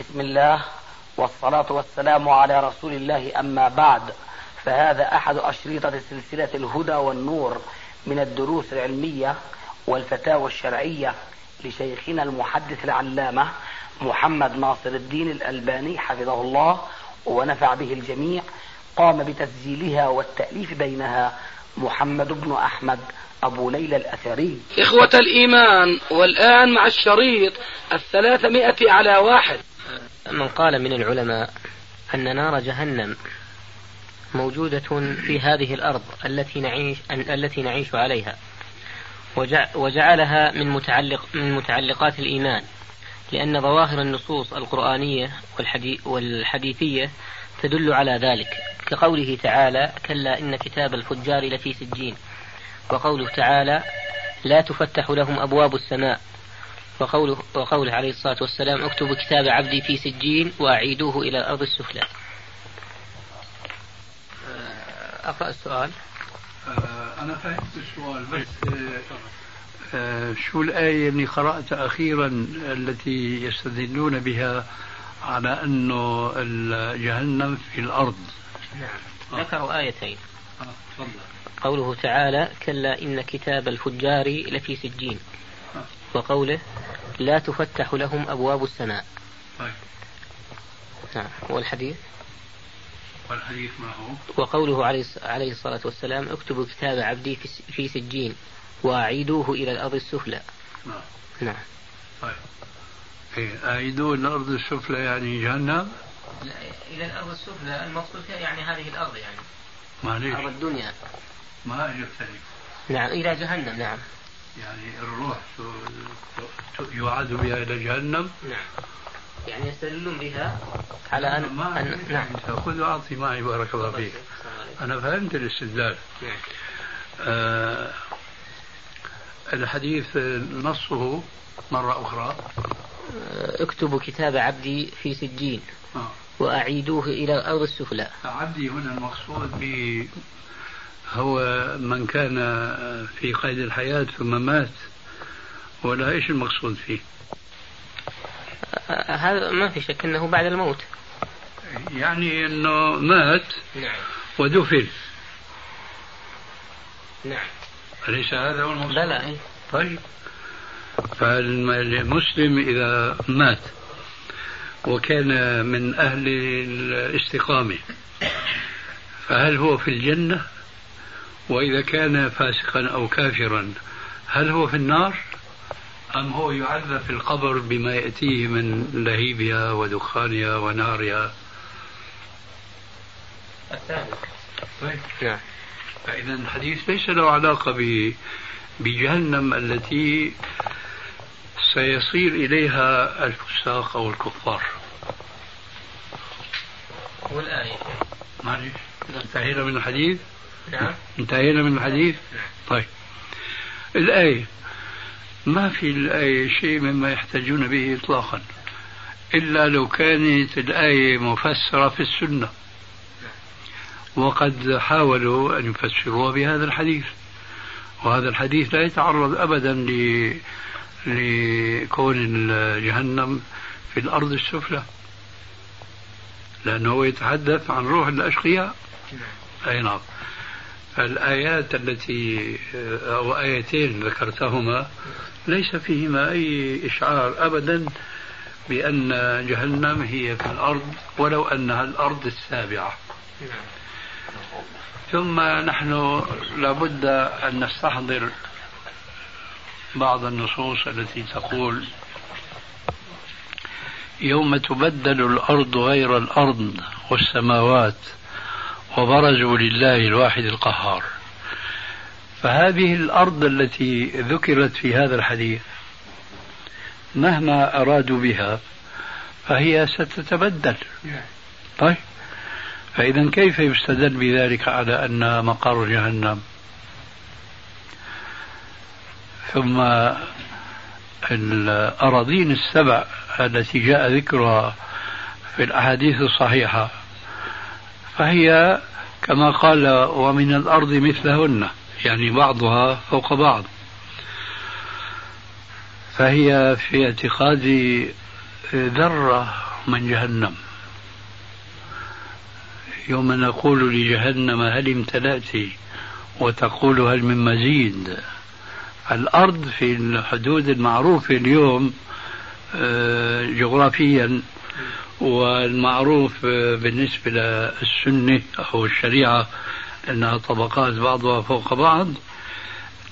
بسم الله والصلاة والسلام على رسول الله، أما بعد، فهذا أحد أشريطة سلسلة الهدى والنور من الدروس العلمية والفتاوى الشرعية لشيخنا المحدث العلامة محمد ناصر الدين الألباني حفظه الله ونفع به الجميع. قام بتسجيلها والتأليف بينها محمد بن احمد ابو ليلى الأثري. إخوة الإيمان، والآن مع الشريط 300 على 1. من قال من العلماء أن نار جهنم موجودة في هذه الأرض التي نعيش عليها، وجعلها من متعلقات الإيمان، لأن ظواهر النصوص القرآنية والحديثية تدل على ذلك، كقوله تعالى: كلا إن كتاب الفجار لفي سجين، وقوله تعالى: لا تفتح لهم أبواب السماء، وقوله عليه الصلاة والسلام: اكتب كتاب عبدي في سجين وأعيدوه إلى الأرض السفلى. أقرأ السؤال. أنا فهمت السؤال، بس شو الآية اللي قرأت أخيرا التي يستدلون بها على أنه جهنم في الأرض؟ نعم، ذكروا آيتين. قوله تعالى: كلا إن كتاب الفجار لفي سجين، وقوله: لا تفتح لهم أبواب السماء. نعم. والحديث ما هو؟ وقوله عليه الصلاة والسلام: اكتبوا كتاب عبدي في سجين وأعيدوه إلى الأرض السفلى. نعم. طيب، أعيدوه إلى الأرض السفلى يعني جهنم؟ لا، إلى الأرض السفلى المقصود يعني هذه الأرض، يعني معليش أرض الدنيا، ما أجبتني. نعم، إلى جهنم. نعم، يعني الروح يعاد بها إلى جهنم. نعم، يعني يستدلون بها على أن نعم. خذ وأعطي معي، بارك الله فيك. أنا فهمت الاستدلال. نعم. الحديث نصه مرة أخرى: اكتبوا كتاب عبدي في سجين وأعيدوه إلى الأرض السفلى. عبدي هنا المقصود به هو من كان في قيد الحياة ثم مات، ولا إيش المقصود فيه؟ هذا ما في شك أنه بعد الموت، يعني أنه مات. نعم. ودفن. نعم، أليس هذا هو المقصود؟ لا. طيب، فالمسلم إذا مات وكان من أهل الاستقامة فهل هو في الجنة؟ وإذا كان فاسقا أو كافرا هل هو في النار، أم هو يعذب في القبر بما يأتيه من لهيبها ودخانها ونارها؟ الثاني. طيب، فإذا الحديث ليس له علاقة بجهنم التي سيصير إليها الفساق أو الكفار. والآية معلش، انتهينا من الحديث؟ نعم، انتهينا من الحديث؟ طيب، الآية ما في الآية شيء مما يحتجون به إطلاقا، إلا لو كانت الآية مفسرة في السنة، وقد حاولوا أن يفسروها بهذا الحديث، وهذا الحديث لا يتعرض أبدا لكون جهنم في الأرض السفلى، لأنه يتحدث عن روح الأشقياء. أي نعم. الآيات التي أو آيتين ذكرتهما ليس فيهما أي إشعار أبدا بأن جهنم هي في الأرض، ولو أنها الأرض السابعة. ثم نحن لابد أن نستحضر بعض النصوص التي تقول: يوم تبدل الأرض غير الأرض والسماوات وبرزوا لله الواحد القهار. فهذه الأرض التي ذكرت في هذا الحديث مهما أرادوا بها فهي ستتبدل. طيب، فإذا كيف يستدل بذلك على أن مقر جهنم؟ ثم الأراضين السبع التي جاء ذكرها في الأحاديث الصحيحة فهي كما قال: ومن الأرض مثلهن، يعني بعضها فوق بعض. فهي في اعتقاد ذرة من جهنم. يوم نقول لجهنم هل امتلأت وتقول هل من مزيد. الأرض في الحدود المعروفة اليوم جغرافيا والمعروف بالنسبة للسنة أو الشريعة أنها طبقات بعضها فوق بعض،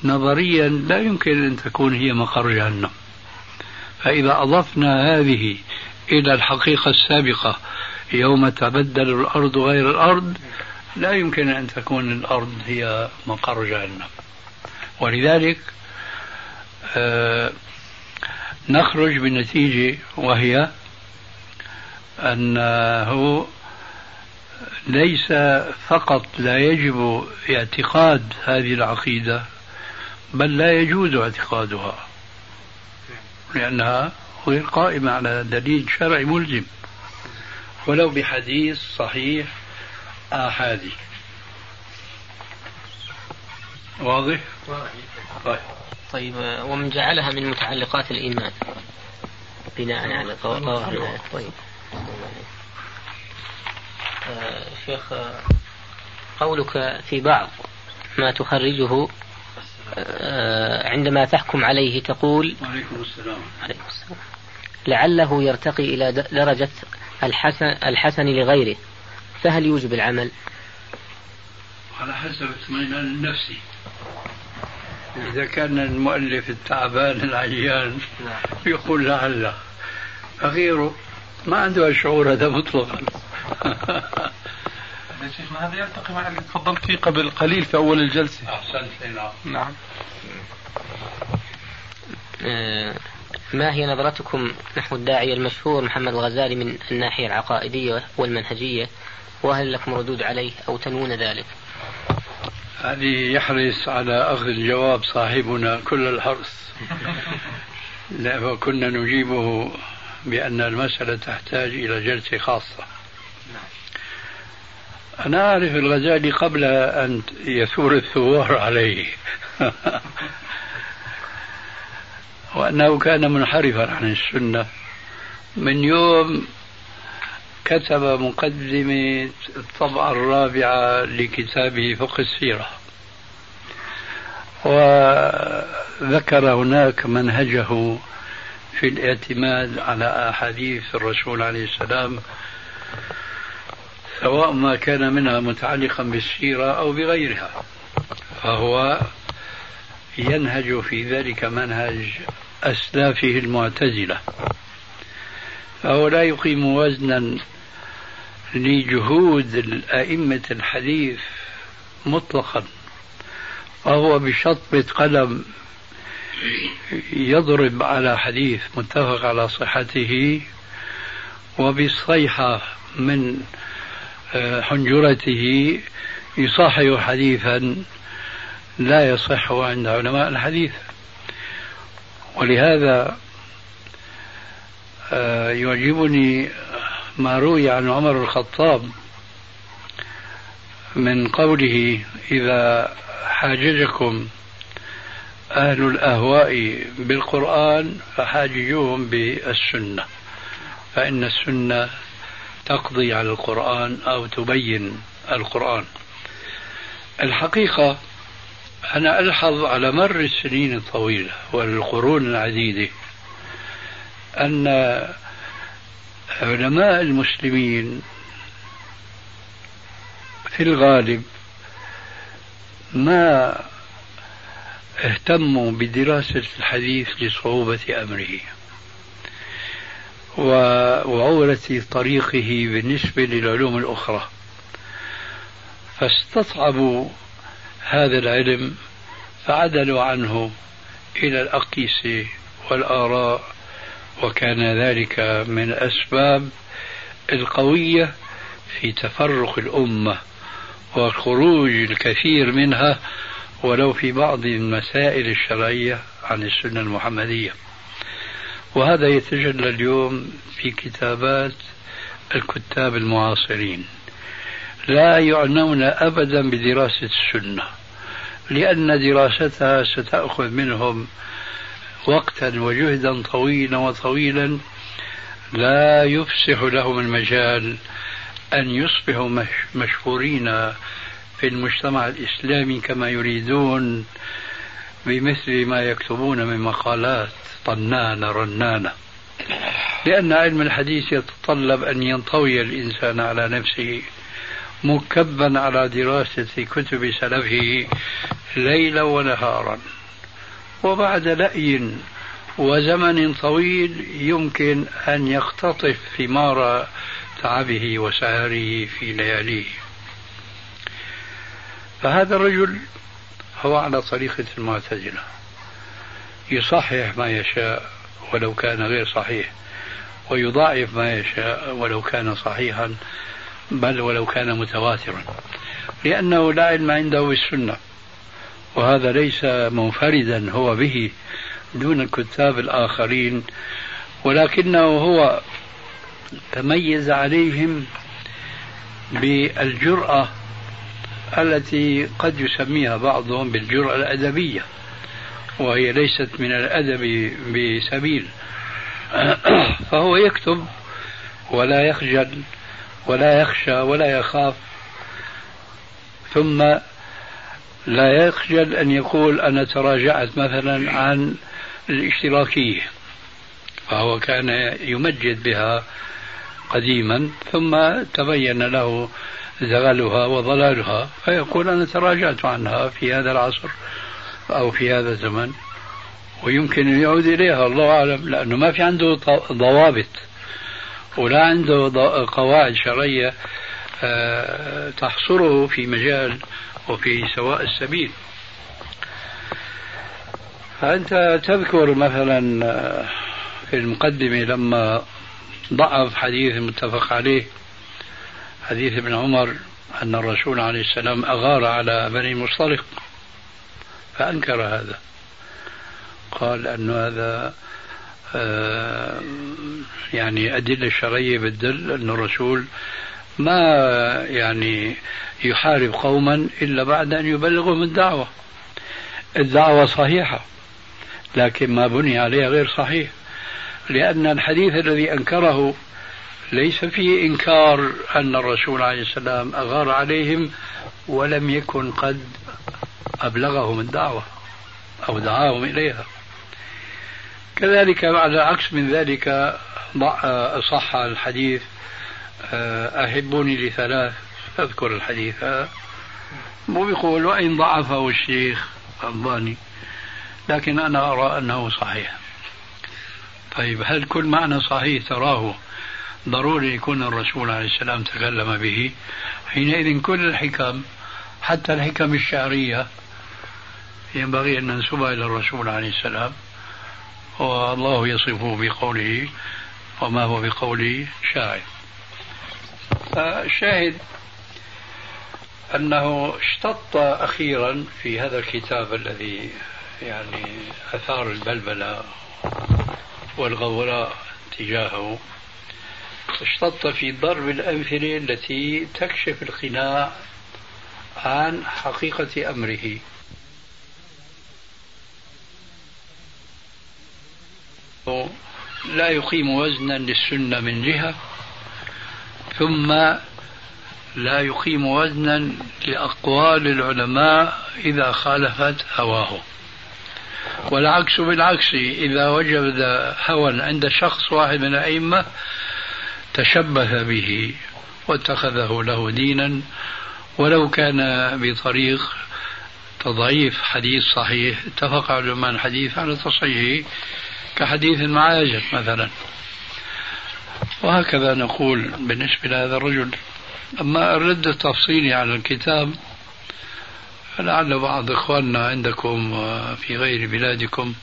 نظريا لا يمكن أن تكون هي مقر جهنم. فإذا أضفنا هذه إلى الحقيقة السابقة يوم تبدل الأرض غير الأرض، لا يمكن أن تكون الأرض هي مقر جهنم. ولذلك نخرج بالنتيجة وهي أنه ليس فقط لا يجب اعتقاد هذه العقيدة بل لا يجوز اعتقادها لأنها غير قائمة على دليل شرعي ملزم ولو بحديث صحيح آحادي. واضح؟ طيب ومن جعلها من متعلقات الإيمان بناء على ظواهر الآيات. طيب شيخ قولك في بعض ما تخرجه عندما تحكم عليه تقول عليكم السلام لعله يرتقي إلى درجة الحسن لغيره، فهل يوجب العمل؟ على حسب الطمأنينة النفسي. إذا كان المؤلف التعبان العيان يقول لعله، فغيره ما عنده الشعور هذا مطلقا. هذا يلتقي مع اللي تفضلت فيه قبل قليل في أول الجلسة. أحسنت. نعم. ما هي نظرتكم نحو الداعية المشهور محمد الغزالي من الناحية العقائدية والمنهجية، وهل لكم ردود عليه أو تنوون ذلك؟ هذه يحرص على أخذ الجواب صاحبنا كل الحرص، لأنه كنا نجيبه بأن المسألة تحتاج إلى جلسة خاصة. أنا أعرف الغزالي قبل أن يثور الثوار عليه وأنه كان منحرفا عن السنة من يوم كتب مقدمة الطبعة الرابعة لكتابه فقه السيرة، وذكر هناك منهجه في الاعتماد على أحاديث الرسول عليه السلام سواء ما كان منها متعلقا بالسيرة أو بغيرها، فهو ينهج في ذلك منهج أسلافه المعتزلة، فهو لا يقيم وزنا لجهود الأئمة الحديث مطلقا، وهو بشطبة قلم يضرب على حديث متفق على صحته وبصيحة من حنجرته يصحح حديثا لا يصح عند علماء الحديث. ولهذا يعجبني ما روي عن عمر الخطاب من قوله إذا حاججكم أهل الأهواء بالقرآن فحاججوهم بالسنة، فإن السنة تقضي على القرآن أو تبين القرآن. الحقيقة أنا ألحظ على مر السنين الطويلة والقرون العديدة أن علماء المسلمين في الغالب ما اهتموا بدراسة الحديث لصعوبة أمره وعورة طريقه بالنسبة للعلوم الأخرى، فاستصعبوا هذا العلم فعدلوا عنه إلى الأقيسة والآراء، وكان ذلك من الأسباب القوية في تفرق الأمة وخروج الكثير منها ولو في بعض المسائل الشرعية عن السنة المحمدية. وهذا يتجلى اليوم في كتابات الكتاب المعاصرين، لا يعنون أبدا بدراسة السنة لأن دراستها ستأخذ منهم وقتا وجهدا طويلا لا يفسح لهم المجال أن يصبحوا مشهورين في المجتمع الإسلامي كما يريدون بمثل ما يكتبون من مقالات طنانة رنانة، لأن علم الحديث يتطلب أن ينطوي الإنسان على نفسه مكبا على دراسة كتب سلفه ليلا ونهارا، وبعد لأي وزمن طويل يمكن أن يختطف ثمار تعبه وسهره في لياليه. فهذا الرجل هو على طريقة المعتزلة، يصحح ما يشاء ولو كان غير صحيح، ويضاعف ما يشاء ولو كان صحيحا بل ولو كان متواترا، لأنه لا علم عنده بالسنة، وهذا ليس منفردا هو به دون الكتاب الآخرين، ولكنه هو تميز عليهم بالجرأة التي قد يسميها بعضهم بالجرأة الأدبية، وهي ليست من الأدب بسبيل، فهو يكتب ولا يخجل ولا يخشى ولا يخاف، ثم لا يخجل أن يقول أنا تراجعت مثلا عن الاشتراكية، فهو كان يمجد بها قديما ثم تبين له زغلها وضلالها، فيقول أنا تراجعت عنها في هذا العصر أو في هذا الزمن، ويمكن أن يعود إليها الله أعلم، لأنه ما في عنده ضوابط ولا عنده قواعد شرعية تحصره في مجال وفي سواء السبيل. فأنت تذكر مثلا في المقدمة لما ضعف حديث متفق عليه، حديث ابن عمر أن الرسول عليه السلام أغار على بني المصطلق، فأنكر هذا، قال أن هذا يعني أدلة شرعية بتدل أن الرسول ما يعني يحارب قوما إلا بعد أن يبلغهم الدعوة، الدعوة صحيحة لكن ما بني عليها غير صحيح، لأن الحديث الذي أنكره ليس فيه إنكار أن الرسول عليه السلام أغار عليهم ولم يكن قد أبلغهم الدعوة أو دعاهم إليها. كذلك على عكس من ذلك صح الحديث أحبوني لثلاث، أذكر الحديث ويقول وإن ضعفه الشيخ الألباني، لكن أنا أرى أنه صحيح. طيب هل كل معنى صحيح تراه ضروري يكون الرسول عليه السلام تكلم به؟ حينئذ كل الحكم حتى الحكم الشعرية ينبغي أن ننسبها إلى الرسول عليه السلام، والله يصفه بقوله وما هو بقول شاعر. فالشاهد أنه اشتط أخيرا في هذا الكتاب الذي يعني أثار البلبلة والغوراء تجاهه، اشتط في ضرب الأمثلة التي تكشف القناع عن حقيقة أمره، لا يقيم وزنا للسنة من جهة، ثم لا يقيم وزنا لأقوال العلماء إذا خالفت هواه، والعكس بالعكس، إذا وجد هوى عند شخص واحد من الأئمة تشبه به واتخذه له دينا ولو كان بطريق تضعيف حديث صحيح، اتفق علماء الحديث على تصحيحه كحديث المعاجم مثلا. وهكذا نقول بالنسبة لهذا الرجل. أما الرد التفصيلي على الكتاب لعل بعض إخواننا عندكم في غير بلادكم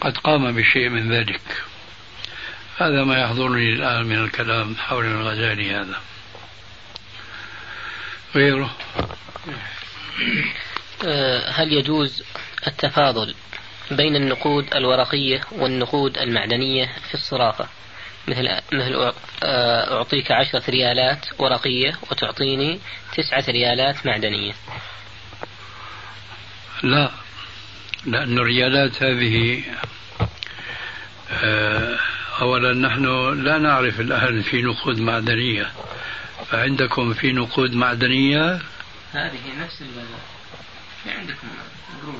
قد قام بشيء من ذلك، هذا ما يحضرني الآن من الكلام حول الغزالي هذا. غيره هل يجوز التفاضل بين النقود الورقية والنقود المعدنية في الصرافة؟ مثل أعطيك 10 ريالات ورقية وتعطيني 9 ريالات معدنية. لا، لأن الريالات هذه أولا نحن لا نعرف الآن في نقود معدنية، فعندكم في نقود معدنية؟ هذه نفس البلد في عندكم نقود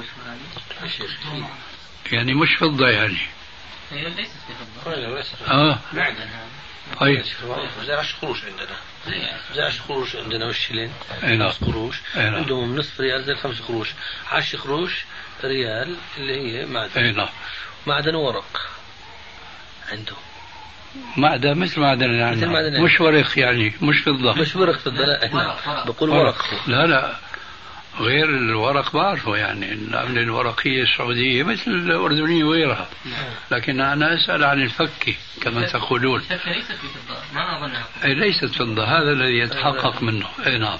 معدنية، يعني مش فضة يعني؟ هي ليست فضة. معدن. طيب. 19 قروش عندنا. 19 قروش عندنا والشلين. 5 قروش. عندهم نصف ريال زي 5 قروش. 10 قروش ريال اللي هي معدن. معدن ورق. عندهم. معدن مثل معدن عندنا. مش ورق يعني مش فضة. مش ورق فضة لا. بقول ورق. لا لا. غير الورق بعرفه يعني العملة الورقية السعودية مثل الأردنية وغيرها، لكن أنا أسأل عن الفكة كما تقولون. الفكة ليست فضة، ما أظنها. ليست فضة، هذا الذي يتحقق منه. نعم.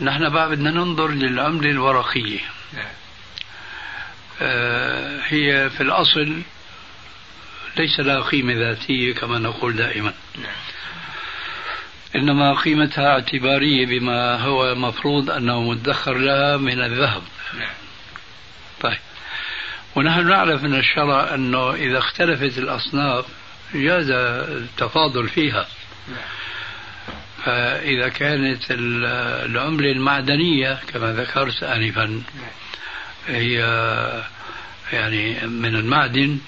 نحن بقى بدنا ننظر للعملة الورقية. هي في الأصل ليس لها قيمة ذاتية كما نقول دائما. إنما قيمتها اعتبارية بما هو مفروض أنه مدخر لها من الذهب. طيب، ونحن نعرف من الشرع أنه إذا اختلفت الأصناف جاز التفاضل فيها. فإذا كانت العملة المعدنية كما ذكرت آنفا هي يعني من المعدن،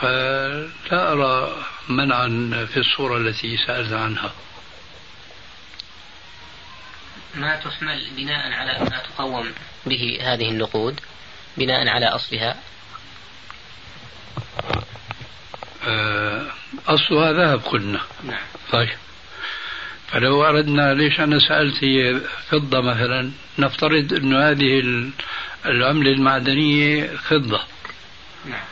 فلا أرى منعا في الصورة التي سألت عنها. ما تحمل بناء على ما تقوم به هذه النقود بناء على أصلها؟ أصلها ذهب قلنا. نعم. طيب، فلو أردنا، ليش أنا سألت هي فضة مثلا، نفترض أن هذه العملة المعدنية فضة. نعم.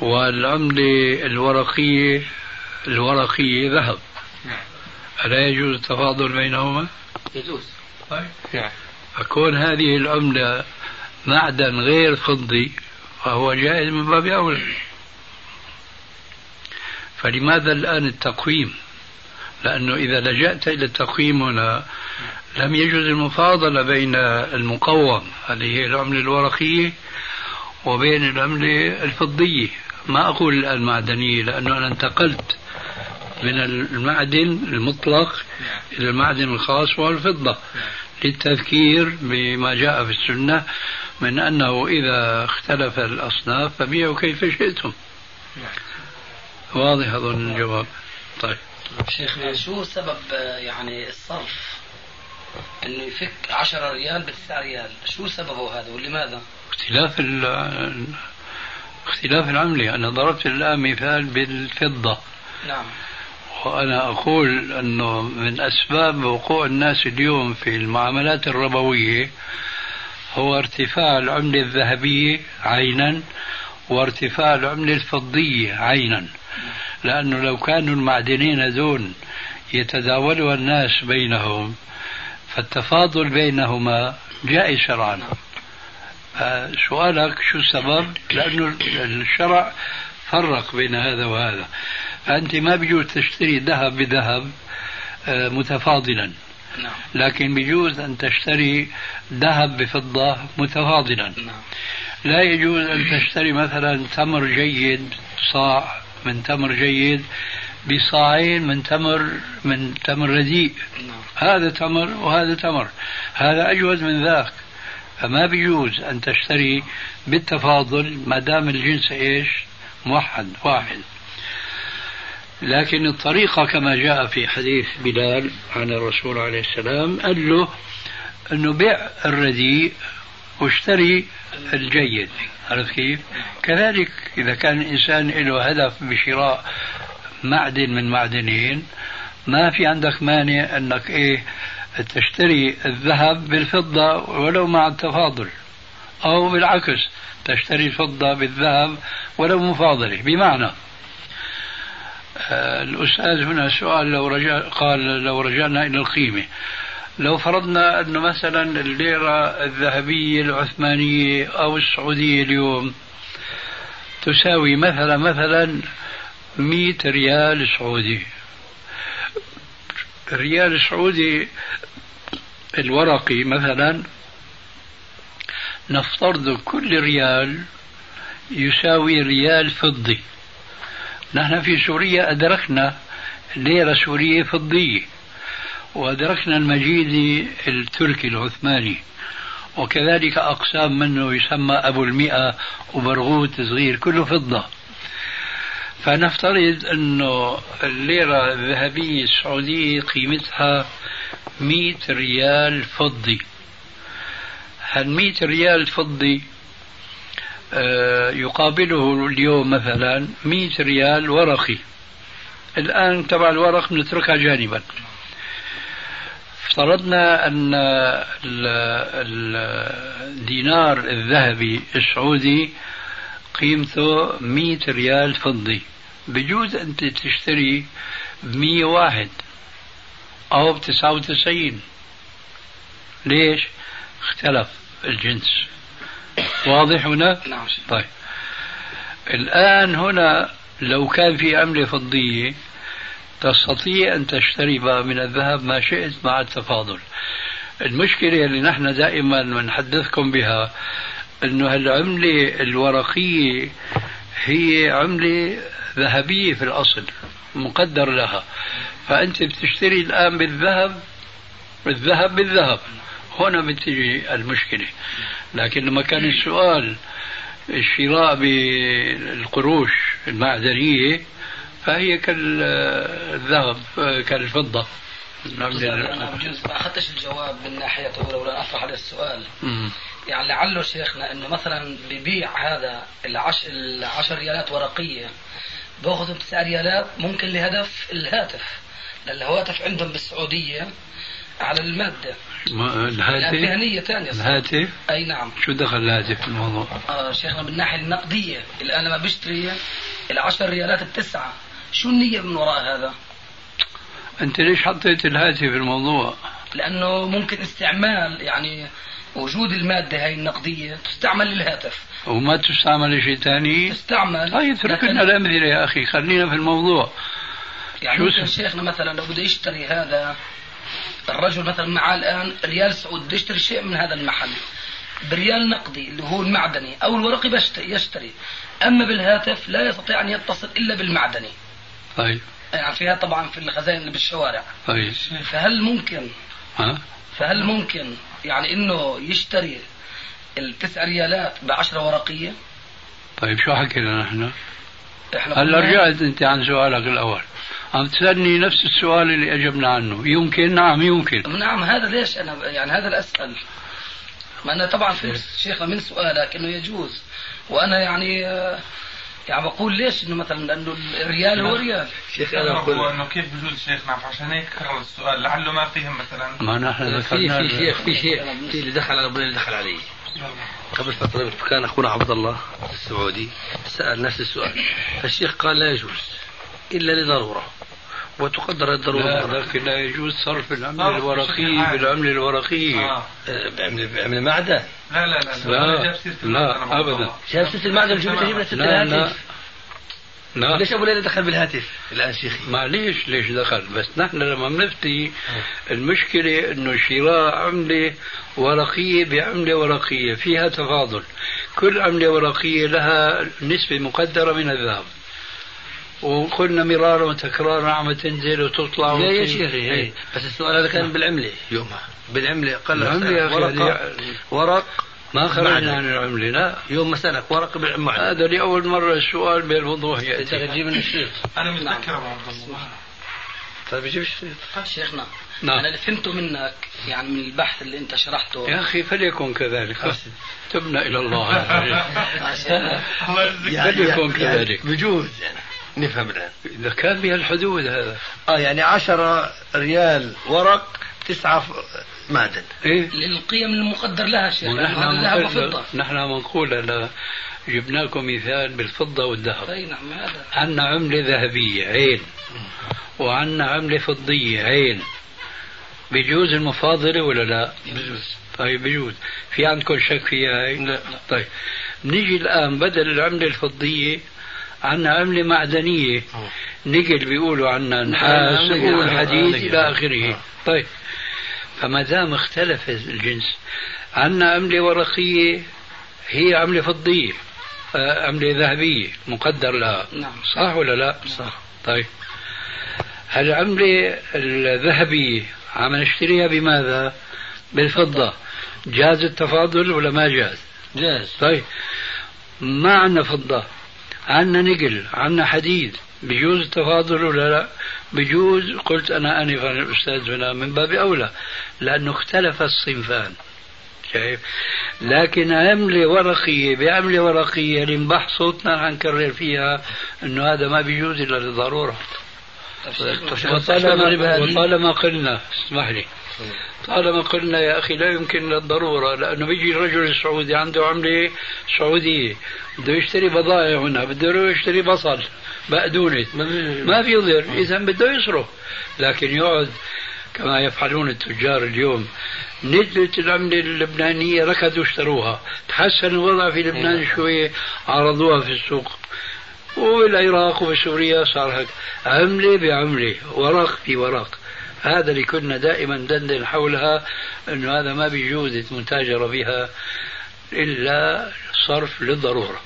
والعملة الورقية ذهب. نعم. ألا يجوز التفاضل بينهما؟ يجوز. طيب. نعم. فكون هذه العملة معدن غير فضي فهو جائز من باب أولى. فلماذا الآن التقويم؟ لأنه إذا لجأت إلى التقويم هنا لم يجوز المفاضلة بين المقوم اللي هي العملة الورقية وبين العملة الفضية. ما أقول الآن معدنية لأنه أنا انتقلت من المعدن المطلق إلى المعدن الخاص والفضة، للتذكير بما جاء في السنة من أنه إذا اختلف الأصناف فبيعوا كيف شئتم. واضح أظن الجواب. طيب شيخنا، شو سبب يعني الصرف أنه يفك 10 ريال ب9 ريال؟ شو سببه هذا ولماذا؟ اختلاف العملة. أنا ضربت الآن مثال بالفضة. نعم. وأنا أقول أنه من أسباب وقوع الناس اليوم في المعاملات الربوية هو ارتفاع العملة الذهبية عينا وارتفاع العملة الفضية عينا، لأنه لو كانوا المعدنين دون يتداولوا الناس بينهم فالتفاضل بينهما جائز شرعا. سؤالك شو السبب؟ لأنه الشرع فرق بين هذا وهذا، فأنت ما بيجوز تشتري ذهب بذهب متفاضلا، لكن بيجوز أن تشتري ذهب بفضة متفاضلا. لا يجوز أن تشتري مثلا تمر جيد صاع من تمر جيد بصاعين من تمر رديء. هذا تمر وهذا تمر، هذا أجود من ذاك، فما بيجوز أن تشتري بالتفاضل ما دام الجنس إيش واحد. لكن الطريقة كما جاء في حديث بلال عن الرسول عليه السلام، قال له أنه بيع الرديء واشتري الجيد. عرفت كيف؟ كذلك إذا كان الإنسان له هدف بشراء معدن من معدنين، ما في عندك مانع أنك تشتري الذهب بالفضة ولو مع التفاضل، أو بالعكس تشتري الفضة بالذهب ولو مفاضلة. بمعنى الأستاذ هنا سؤال، لو رجعنا إلى القيمة، لو فرضنا أنه مثلا الليرة الذهبية العثمانية أو السعودية اليوم تساوي مثلا 100 ريال سعودي. الريال السعودي الورقي مثلا نفترض كل ريال يساوي ريال فضي. نحن في سوريا أدركنا ليرة سورية فضية، وأدركنا المجيد التركي العثماني، وكذلك أقسام منه يسمى أبو المئة وبرغوت صغير كله فضة. فنفترض أنه الليرة الذهبية السعودية قيمتها 100 ريال فضي. ال100 ريال فضي يقابله اليوم مثلا 100 ريال ورقي. الآن تبع الورق نتركها جانبا. افترضنا أن الدينار الذهبي السعودي قيمته 100 ريال فضي، بجوز أنت تشتري 101 أو 99. ليش؟ اختلف الجنس. واضح هنا؟ نعم. طيب الآن هنا لو كان في عملة فضية تستطيع أن تشتري من الذهب ما شئت مع التفاضل. المشكلة اللي نحن دائما نحدثكم بها أنه العملة الورقية هي عملة ذهبية في الأصل مقدر لها، فأنت بتشتري الآن بالذهب. هنا بتجي المشكلة. لكن لما كان السؤال الشراء بالقروش المعدنية فهي كالذهب كالفضة. أنا بجوز ما أخذتش الجواب من ناحية ولا أطرح على السؤال. يعني لعله شيخنا أنه مثلا ببيع هذا 10 ريالات ورقية بأخذهم 9 ريالات ممكن لهدف الهاتف، لأن الهواتف عندهم بالسعودية على المادة. الهاتف؟ أي نعم. شو دخل الهاتف في الموضوع؟ شيخنا من ناحية النقدية الآن ما بشتري 10 ريالات 9، شو النية من وراء هذا؟ أنت ليش حطيت الهاتف في الموضوع؟ لأنه ممكن استعمال، يعني وجود المادة هاي النقدية تستعمل للهاتف وما تستعمل شيء ثاني. تستعمل. اترك لنا الأمثلة يا أخي، خلينا في الموضوع. يعني مثلا شيخنا مثلا لو بده يشتري هذا الرجل مثلا معاه الآن ريال سعودي، بده يشتري شيء من هذا المحل بريال نقدي اللي هو المعدني أو الورقي يشتري، أما بالهاتف لا يستطيع أن يتصل إلا بالمعدني. طيب يعني فيها طبعا في الخزائن اللي بالشوارع. طيب فهل ممكن يعني انه يشتري 9 ريالات 10 ورقية؟ طيب شو حكينا نحن هلا رجعت انت عن سؤالك الاول، عم تسألني نفس السؤال اللي اجبنا عنه. يمكن نعم يمكن. نعم هذا ليش انا يعني هذا الاسأل، ما انا طبعا في شيخنا من سؤالك انه يجوز، وانا يعني بقول ليش انه مثلا لانه الريال هو ريال. شيخ انا بقول انه كيف بجوز شيخنا، عشان هيك كرر السؤال لعله ما فيهم مثلا. ما نحن في شيخ اللي دخل على ابونا اللي دخل علي قبل فتره، كان اخونا عبد الله السعودي سال نفس السؤال، فالشيخ قال لا يجوز الا لضروره وتقدر الضروره. لكن لا يجوز صرف العمله الورقيه بالعمله الورقيه. بعمله معدن. لا ابدا. جاب سيره المعدن جبنا سيره الهاتف. لا ليش ابو ليلى دخل بالهاتف الان شيخي؟ معليش ليش دخل، بس نحن لما بنفتي المشكله انه شراء عمله ورقيه بعمله ورقيه فيها تفاضل، كل عمله ورقيه لها نسبه مقدره من الذهب، وقلنا مرارا وتكرارا عم تنزل وتطلع. لا يا شيخي بس السؤال هذا كان بالعمله يومها، بالعمله قال ورق ما خرجنا عن العمله. لا يوم مسألك ورق بالعمله، هذا لأول مرة السؤال بالوضوح يأتي. انت تجيب الشيخ انا متذكر ابو عبد الله. طيب جيب الشيخ شيخنا. نعم. انا اللي فهمته منك يعني من البحث اللي انت شرحته يا اخي فليكن كذلك، تبنا الى الله. فليكن كذلك بجوز يعني نفهم الآن إذا كان بهالحدود هذا. يعني 10 ريال ورق 9 معدن. إيه؟ للقيم المقدر لها شيء. نحن منقول جبناكم مثال بالفضة والذهب. أي نعم هذا. عنا عملة ذهبية عين، وعنا عملة فضية عين. بجوز المفاضلة ولا لا؟ بجوز. طيب بجوز. في عندكم شك فيها هاي؟ لا. طيب نيجي الآن بدل العملة الفضية عنا عملة معدنية، نقل بيقولوا عنا نحاس والحديد إلى آخره. طيب فما دام اختلف الجنس، عنا عملة ورقية هي عملة فضية عملة ذهبية مقدر لها. نعم. صح ولا لا؟ صح. طيب هالعملة الذهبية عم نشتريها بماذا؟ بالفضة. جاز التفاضل ولا ما جاز؟ جاز. طيب ما عندنا فضة، عندنا نقل، عندنا حديد، بجوز التفاضل ولا لا؟ بجوز. قلت أنا آنفا الأستاذ هنا من باب أولى لأنه اختلف الصنفان، شايف؟ لكن عملة ورقية بعملة ورقية ننبح صوتنا رح نكرر فيها أنه هذا ما بيجوز إلا للضرورة. وطالما قلنا، اسمح لي، طالما قلنا يا أخي لا يمكن للضرورة، لأنه بيجي الرجل السعودي عنده عملة سعودية بده يشتري بضائع هنا، بده يروح يشتري بصل بقدونة ما بيقدر، إذا بده يصرف، لكن يقعد كما يفعلون التجار اليوم نزلت العملة اللبنانية ركضوا اشتروها، تحسن الوضع في لبنان شوية عرضوها في السوق، وبالعراق وبسوريا صار هيك عملة بعملة ورق في ورق. هذا اللي كنا دائما دندن حولها انه هذا ما بيجوز المتاجرة بها الا صرف للضرورة.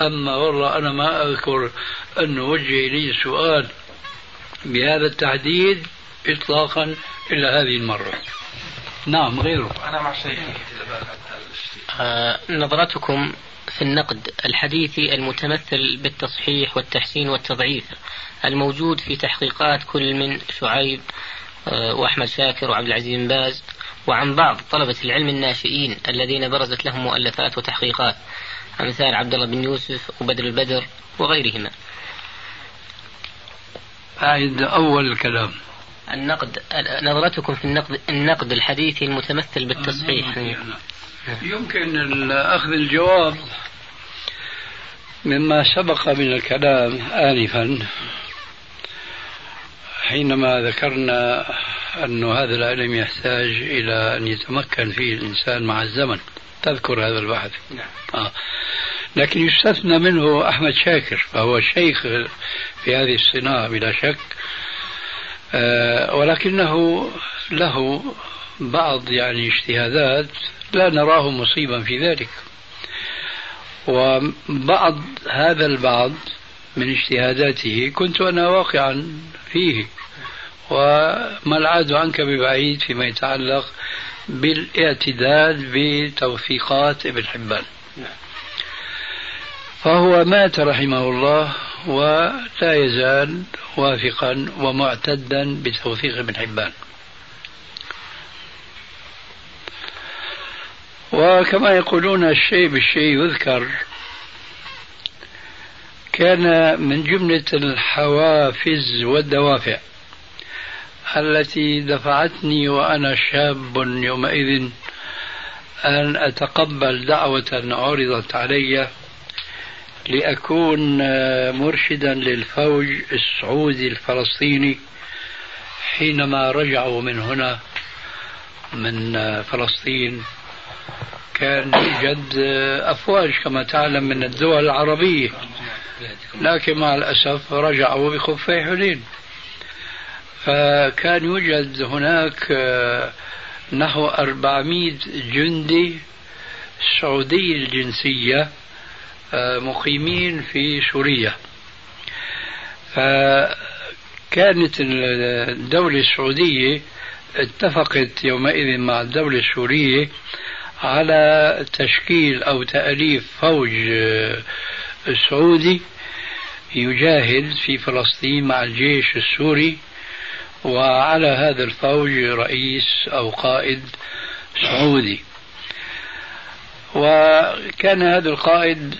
اما والله انا ما اذكر انه وجه لي سؤال بهذا التحديد اطلاقا الا هذه المرة. نعم غيره. انا مع شيء. نظرتكم في النقد الحديثي المتمثل بالتصحيح والتحسين والتضعيف الموجود في تحقيقات كل من شعيب وأحمد شاكر وعبد العزيز بن باز وعن بعض طلبة العلم الناشئين الذين برزت لهم مؤلفات وتحقيقات مثال عبد الله بن يوسف وبدر البدر وغيرهما. أعد أول الكلام. النقد، نظرتكم في النقد الحديثي المتمثل بالتصحيح. يمكن أخذ الجواب مما سبق من الكلام آنفا حينما ذكرنا أن هذا العلم يحتاج إلى أن يتمكن فيه الإنسان مع الزمن، تذكر هذا البحث. لكن يستثنى منه أحمد شاكر فهو شيخ في هذه الصناعة بلا شك، ولكنه له بعض يعني اجتهادات لا نراه مصيبا في ذلك، وبعض هذا البعض من اجتهاداته كنت أنا واقعا فيه، وما العاد عنك ببعيد فيما يتعلق بالاعتداد بتوثيقات ابن حبان، فهو مات رحمه الله ولا يزال وافقا ومعتدا بتوثيق ابن حبان. وكما يقولون الشيء بالشيء يذكر، كان من جملة الحوافز والدوافع التي دفعتني وأنا شاب يومئذ أن أتقبل دعوة عرضت علي لأكون مرشدا للفوج السعودي الفلسطيني حينما رجعوا من هنا من فلسطين. كان يوجد أفواج كما تعلم من الدول العربية، لكن مع الأسف رجعوا بخفي حنين، فكان يوجد هناك نحو 400 جندي سعودي الجنسية مقيمين في سوريا، فكانت الدولة السعودية اتفقت يومئذ مع الدولة السورية على تشكيل أو تأليف فوج سعودي يجاهد في فلسطين مع الجيش السوري، وعلى هذا الفوج رئيس أو قائد سعودي، وكان هذا القائد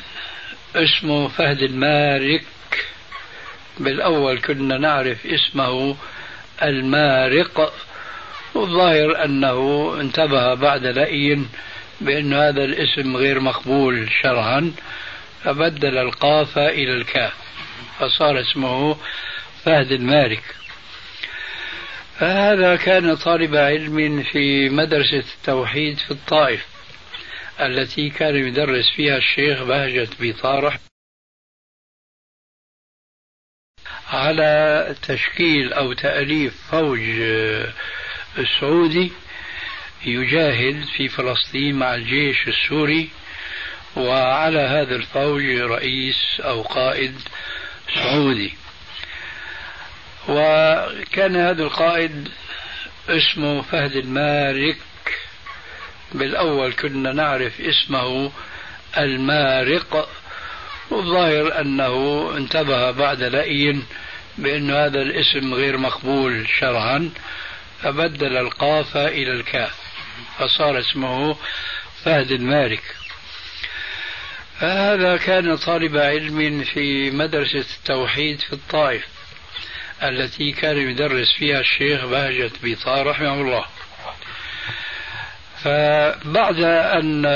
اسمه فهد المارك. بالأول كنا نعرف اسمه المارق، والظاهر أنه انتبه بعد لئين بأن هذا الاسم غير مقبول شرعا، فبدل القاف إلى الكاف فصار اسمه فهد المارك. فهذا كان طالب علم في مدرسة التوحيد في الطائف التي كان يدرس فيها الشيخ بهجة بيطار على تشكيل أو تأليف فوج السعودي يجاهد في فلسطين مع الجيش السوري، وعلى هذا الفوج رئيس أو قائد سعودي، وكان هذا القائد اسمه فهد المارك. بالأول كنا نعرف اسمه المارق، والظاهر أنه انتبه بعد لأي بأن هذا الاسم غير مقبول شرعا، فبدل القاف إلى الكاف فصار اسمه فهد المارك. هذا كان طالب علم في مدرسة التوحيد في الطائف التي كان يدرس فيها الشيخ بهجة بيطار رحمه الله. فبعد أن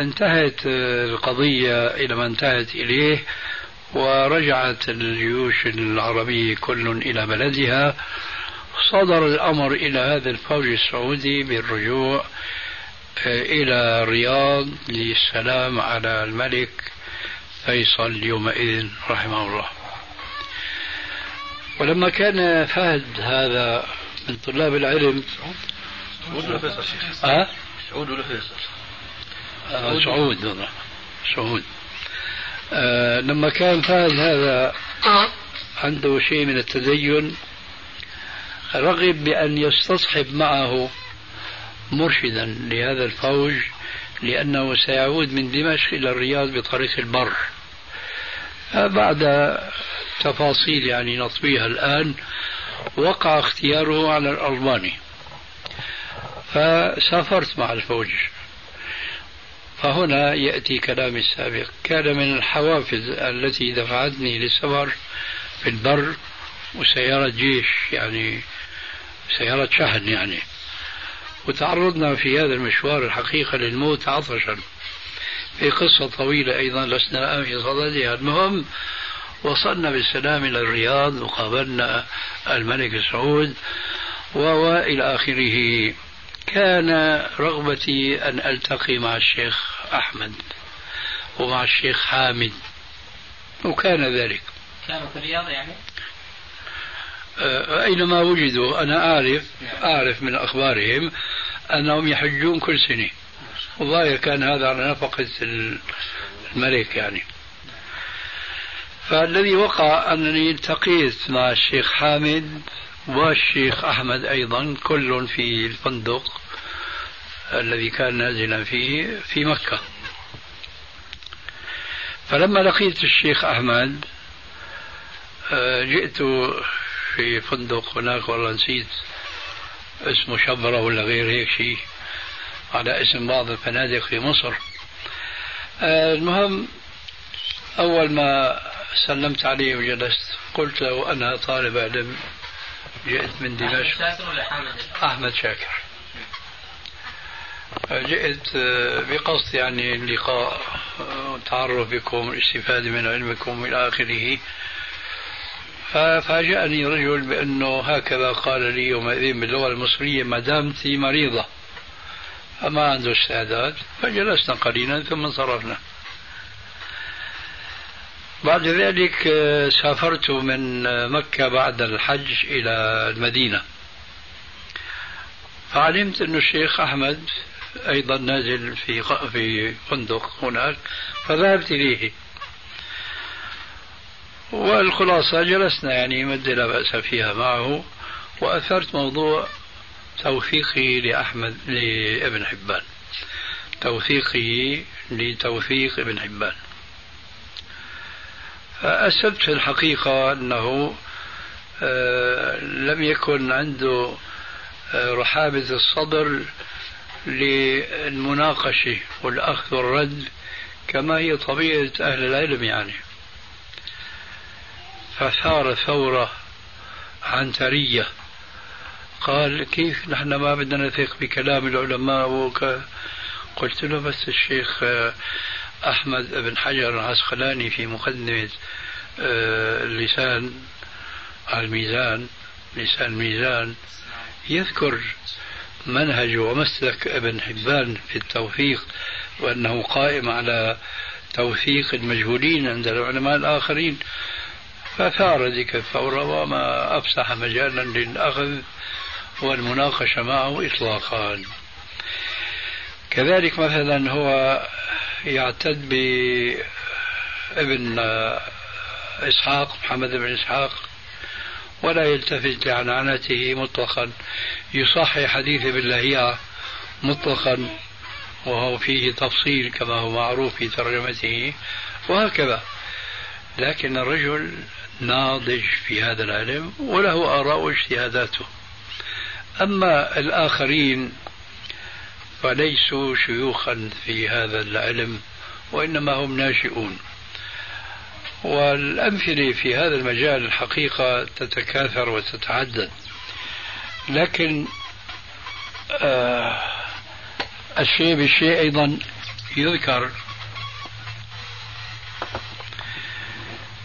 انتهت القضية إلى ما انتهت إليه ورجعت الجيوش العربية كل إلى بلدها، صدر الأمر إلى هذا الفوج السعودي بالرجوع إلى الرياض للسلام على الملك فيصل يومئذ رحمه الله. ولما كان فهد هذا من طلاب العلم سعود لما كان فهد هذا عنده شيء من التدين، رغب بأن يستصحب معه مرشدا لهذا الفوج، لأنه سيعود من دمشق إلى الرياض بطريق البر. بعد تفاصيل يعني نطويها الآن، وقع اختياره على الألباني، فسافرت مع الفوج. فهنا يأتي كلامي السابق، كان من الحوافز التي دفعتني للسفر في البر وسيارة جيش، يعني سيارة شحن يعني، وتعرضنا في هذا المشوار الحقيقة للموت عطشا، في قصة طويلة أيضا لسنا الآن في صددها. المهم وصلنا بالسلام إلى الرياض وقابلنا الملك سعود وإلى آخره. كان رغبتي أن ألتقي مع الشيخ أحمد ومع الشيخ حامد، وكان ذلك. كانوا في الرياض يعني؟ أينما وجدوا. أنا أعرف من أخبارهم أنهم يحجون كل سنة، والله كان هذا على نفقة الملك يعني. فالذي وقع أنني التقيت مع الشيخ حامد والشيخ أحمد أيضا، كل في الفندق الذي كان نازلا فيه في مكة. فلما لقيت الشيخ أحمد جئت في فندق هناك، والله نسيت اسمه، شبرة ولا غير هيك شيء على اسم بعض الفنادق في مصر. المهم أول ما سلمت عليه وجلست قلت له أنا طالب علم جئت من دمشق. أحمد شاكر. جئت بقصد يعني اللقاء، التعرف بكم، الاستفادة من علمكم إلى آخره. ففاجأني رجل بأنه هكذا قال لي يومئذ باللغة المصرية مدامتي مريضة فما عنده استعداد، فجلسنا قليلا ثم انصرفنا. بعد ذلك سافرت من مكة بعد الحج إلى المدينة، فعلمت أن الشيخ أحمد أيضا نازل في فندق هناك، فذهبت إليه. والخلاصة جلسنا يعني مدة لا بأس فيها معه، وأثرت موضوع توثيقي لأحمد لابن حبان، توثيقي لتوثيق ابن حبان. فأسبت في الحقيقة أنه لم يكن عنده رحابة الصدر للمناقشة والأخذ والرد كما هي طبيعة أهل العلم يعني. فثار ثورة عنترية، قال كيف نحن ما بدنا نثق بكلام العلماء قلت له بس الشيخ أحمد بن حجر العسقلاني في مقدمة اللسان على الميزان، لسان الميزان، يذكر منهج ومسلك ابن حبان في التوثيق، وأنه قائم على توثيق المجهولين عند العلماء الآخرين. فثار ذيك الثورة وما أفسح مجالا للأخذ والمناقشة معه إطلاقا. كذلك مثلا هو يعتد بابن اسحاق محمد بن اسحاق ولا يلتفت لعنانته مطلقا، يصحح حديث ابن لهيعة مطلقا وهو فيه تفصيل كما هو معروف في ترجمته وهكذا. لكن الرجل ناضج في هذا العلم وله آراء واجتهاداته. أما الآخرين فليسوا شيوخا في هذا العلم وإنما هم ناشئون، والأمثلة في هذا المجال الحقيقة تتكاثر وتتعدد. لكن الشيء بالشيء أيضا يذكر.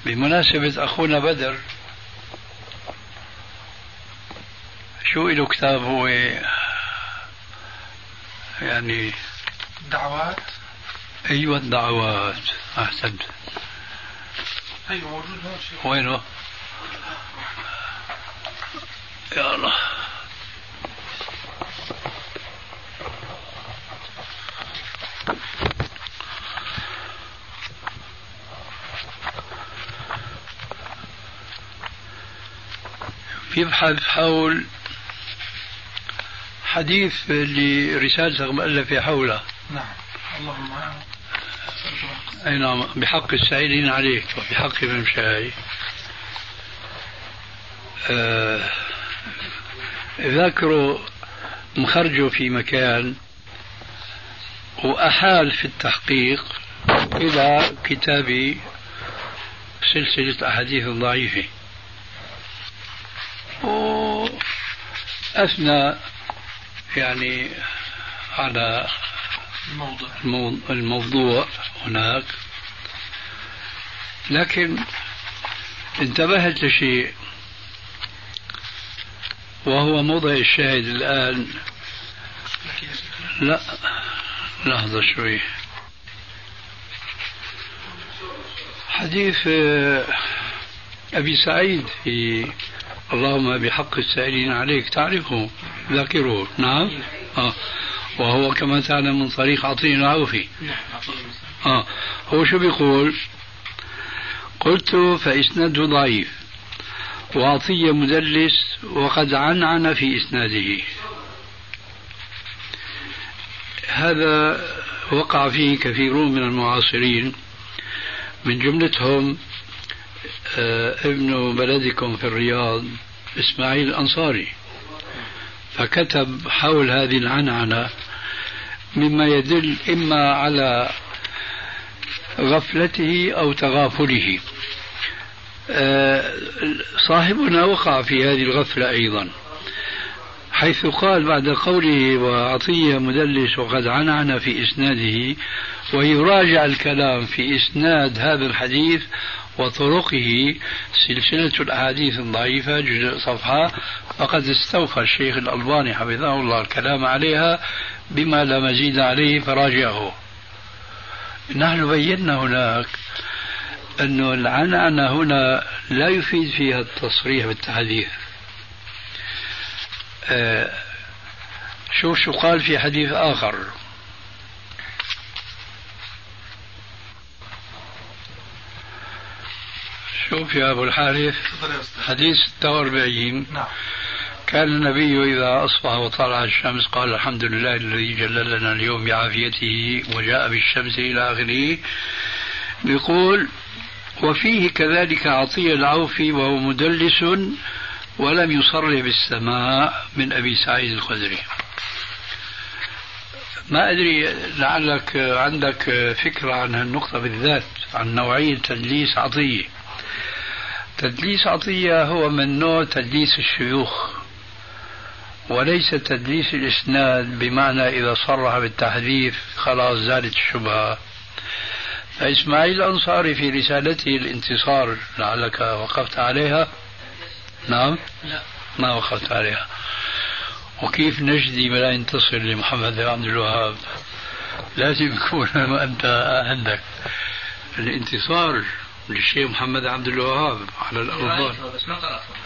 بمناسبة أخونا بدر شو له كتاب هو يعني دعوات، أيوة الدعوات أحسنت، أيوة موجود هون، وينه يا الله يبحث حول حديث اللي رسالته مؤلفة حوله. نعم اللهم اي نعم، بحق السائلين عليك وبحق ابن شاي. ذاكروا مخرجه في مكان وأحال في التحقيق إلى كتاب سلسلة أحاديث ضعيفة، أثنى يعني على الموضوع هناك. لكن انتبهت لشيء وهو موضع الشاهد الآن. لا لحظة شوي، حديث أبي سعيد في اللهم بحق السائلين عليك، تعرفه ذاكره. نعم وهو كما تعلم من طريق عطية العوفي. هو شو بيقول؟ قلت فإسناده ضعيف وعطية مدلس وقد عنعن في إسناده. هذا وقع فيه كثيرون من المعاصرين، من جملتهم ابن بلدكم في الرياض اسماعيل الانصاري، فكتب حول هذه العنعنة مما يدل إما على غفلته أو تغافله. صاحبنا وقع في هذه الغفلة أيضا، حيث قال بعد قوله وعطية مدلس وقد عنعن في إسناده، ويراجع الكلام في إسناد هذا الحديث وطرقه سلسلة الأحاديث الضعيفة جزء صفحة، فقد استوفى الشيخ الألباني حفظه الله الكلام عليها بما لا مزيد عليه فراجعه. نحن بينا هناك أن العنعنة هنا لا يفيد فيها التصريح بالتحديث. شوف شو قال في حديث آخر. شوف يا أبو الحارث حديث 46. نعم. كان النبي إذا أصبح وطلع الشمس قال الحمد لله الذي جللنا اليوم بعافيته وجاء بالشمس إلى آخره. بيقول وفيه كذلك عطية العوفي وهو مدلس ولم يصرح بالسماع من أبي سعيد الخدري. ما أدري لعلك عندك فكرة عن هالنقطة بالذات، عن نوعية تدليس عطية. تدليس عطية هو من نوع تدليس الشيوخ، وليس تدليس الإسناد بمعنى إذا صرح بالتحديث خلاص زالت الشبهة. فإسماعيل الأنصاري في رسالته الانتصار لعلك وقفت عليها. نعم لا ما وقفت عليها. وكيف نجدي بلا ينتصر لمحمد عبد الوهاب؟ لازم يكون أنت عندك الانتصار للشيخ محمد عبد الوهاب على الأرض.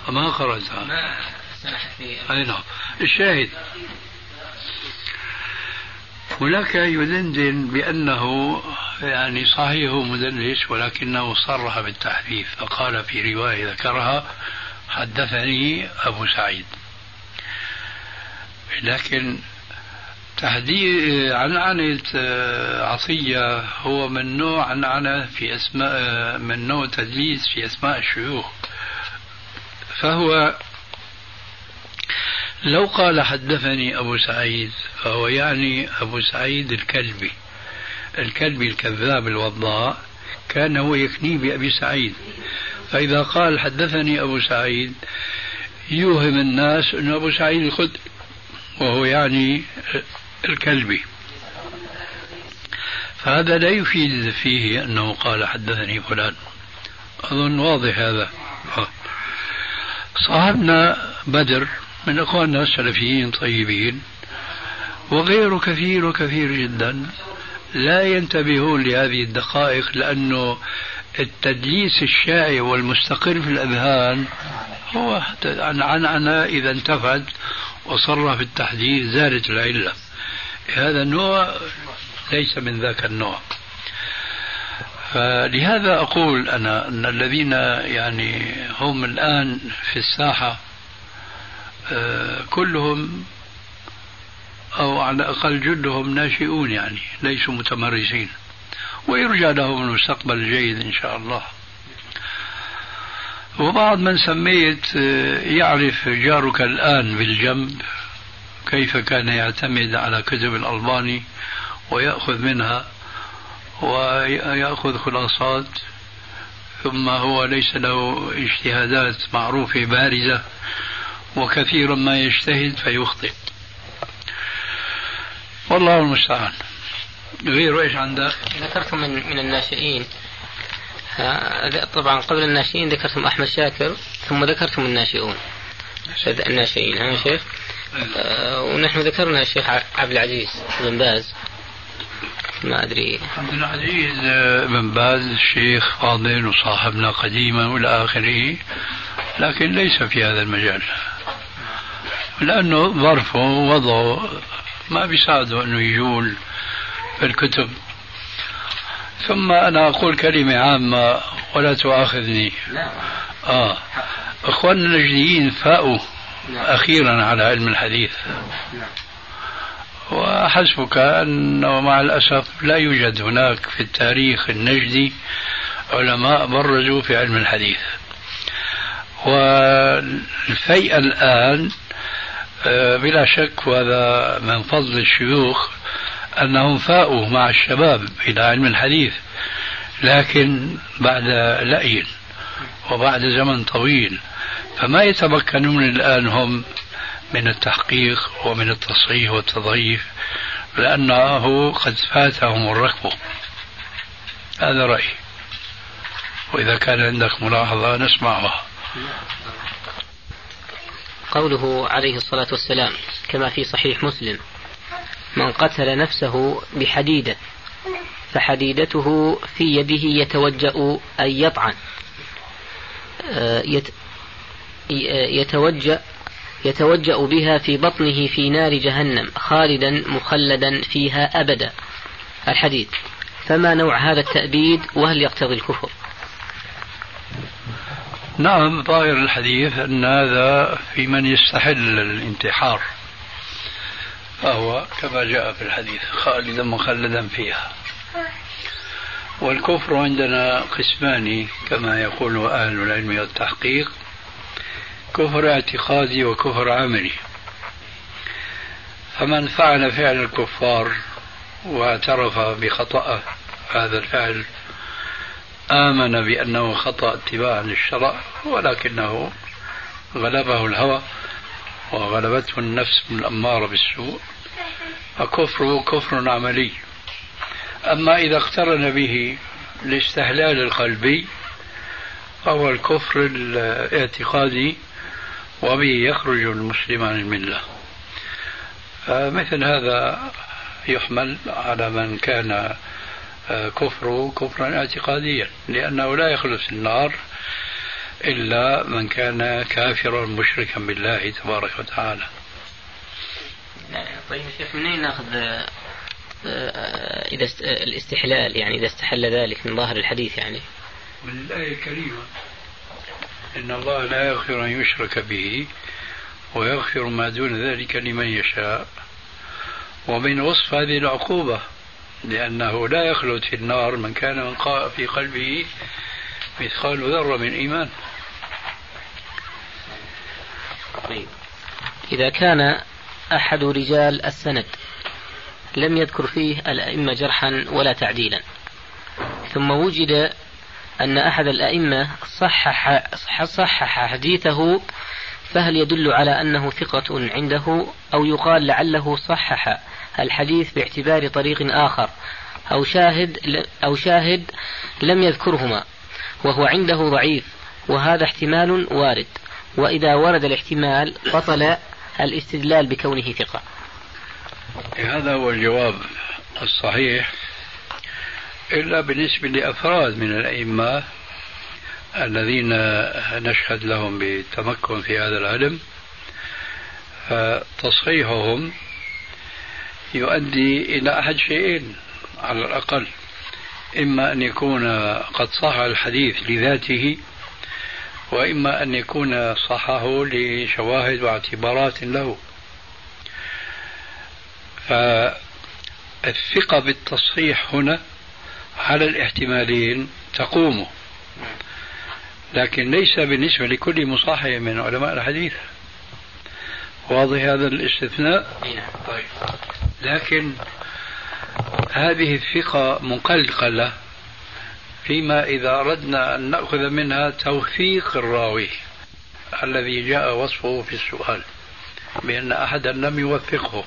ما قرأتها ما سمحت لي. الشاهد هناك يدندن بأنه يعني صحيح مدلس ولكنه صرح بالتحريف، فقال في رواية ذكرها حدثني أبو سعيد، لكن تحديد عنعنة عطية هو من نوع عنعنة في أسماء، من نوع تدليس في أسماء الشيوخ، فهو لو قال حدثني أبو سعيد فهو يعني أبو سعيد الكلبي، الكلبي الكذاب الوضاء كان هو يكني بأبي سعيد، فإذا قال حدثني أبو سعيد يوهم الناس أنه أبو سعيد الخدري وهو يعني الكلبي، فهذا لا يفيد فيه أنه قال حدثني فلان. أظن واضح هذا. صاحبنا بدر من أخواننا السلفيين طيبين وغيره كثير جدا لا ينتبهون لهذه الدقائق، لأنه التدليس الشائع والمستقر في الأذهان هو عنعنة إذا انتفت وصرح في التحديد زالت العلة. هذا النوع ليس من ذاك النوع. فلهذا أقول أنا أن الذين يعني هم الآن في الساحة كلهم أو على الأقل جلهم ناشئون، يعني ليسوا متمرسين، ويرجى لهم المستقبل الجيد إن شاء الله. وبعض من سميت يعرف جارك الآن بالجنب كيف كان يعتمد على كتب الألباني ويأخذ منها ويأخذ خلاصات، ثم هو ليس له اجتهادات معروفة بارزة، وكثيرا ما يجتهد فيخطئ. والله المستعان. غير ايش عندك؟ ذكرتم من الناشئين، طبعا قبل الناشئين ذكرتم أحمد شاكر ثم ذكرتم الناشئين ها شيخ، ونحن ذكرنا الشيخ عبد العزيز بن باز، ما أدري عبد العزيز بن باز الشيخ فاضل وصاحبنا قديما والى آخره، لكن ليس في هذا المجال لأنه ظرفه ووضعه ما بيساعده أنه يجول في الكتب. ثم أنا أقول كلمة عامة ولا تؤاخذني. أخواننا النجديين فاؤوا أخيرا على علم الحديث، وحسبك أنه مع الأسف لا يوجد هناك في التاريخ النجدي علماء برزوا في علم الحديث. والفيء الآن بلا شك، وهذا من فضل الشيوخ أنهم فاؤوا مع الشباب إلى علم الحديث، لكن بعد لأي وبعد زمن طويل، فما يتمكنون الآن هم من التحقيق ومن التصحيح والتضعيف لأنه قد فاتهم الركب. هذا رأيي، وإذا كان عندك ملاحظة نسمعها. قوله عليه الصلاة والسلام كما في صحيح مسلم: من قتل نفسه بحديدة فحديدته في يده يتوجأ أي يطعن، يتوجأ بها في بطنه في نار جهنم خالدا مخلدا فيها أبدا. الحديث، فما نوع هذا التأبيد وهل يقتضي الكفر؟ نعم، ظاهر الحديث أن هذا في من يستحل الانتحار، فهو كما جاء في الحديث خالدا مخلدا فيها. والكفر عندنا قسمان كما يقول أهل العلم والتحقيق: كفر اعتقادي وكفر عملي. فمن فعل فعل الكفار واعترف بخطأه، هذا الفعل آمن بأنه خطأ اتباعا للشرع، ولكنه غلبه الهوى وغلبته النفس الأمارة بالسوء، فكفره كفر عملي. أما إذا اقترن به الاستهلال القلبي فهو الكفر الاعتقادي، وبه يخرج المسلم عن الملة. مثل هذا يحمل على من كان كفره كفرا اعتقاديا، لأنه لا يخلص النار إلا من كان كافرا مشركا بالله تبارك وتعالى. طيب شيخ، منين ناخذ إذا الاستحلال يعني إذا استحل ذلك من ظاهر الحديث يعني من الآية الكريمة إن الله لا يغفر أن يشرك به ويغفر ما دون ذلك لمن يشاء. ومن وصف هذه العقوبة لأنه لا يخلد في النار من كان في قلبه مثقال ذرة من إيمان. إذا كان أحد رجال السند لم يذكر فيه الأئمة جرحا ولا تعديلا ثم وجد أن أحد الأئمة صحح حديثه فهل يدل على أنه ثقة عنده أو يقال لعله صحح الحديث باعتبار طريق آخر أو شاهد لم يذكرهما وهو عنده ضعيف وهذا احتمال وارد وإذا ورد الاحتمال بطل الاستدلال بكونه ثقة؟ هذا هو الجواب الصحيح إلا بالنسبة لأفراد من الأئمة الذين نشهد لهم بالتمكن في هذا العلم فتصحيحهم يؤدي إلى أحد شيئين على الأقل، إما أن يكون قد صح الحديث لذاته وإما أن يكون صحه لشواهد واعتبارات له. فالثقة بالتصحيح هنا على الاحتمالين تقوم، لكن ليس بالنسبة لكل مصحح من علماء الحديث. واضح هذا الاستثناء؟ طيب. لكن هذه الثقة منقلقلة فيما إذا أردنا أن نأخذ منها توثيق الراوي الذي جاء وصفه في السؤال بأن أحدا لم يوثقه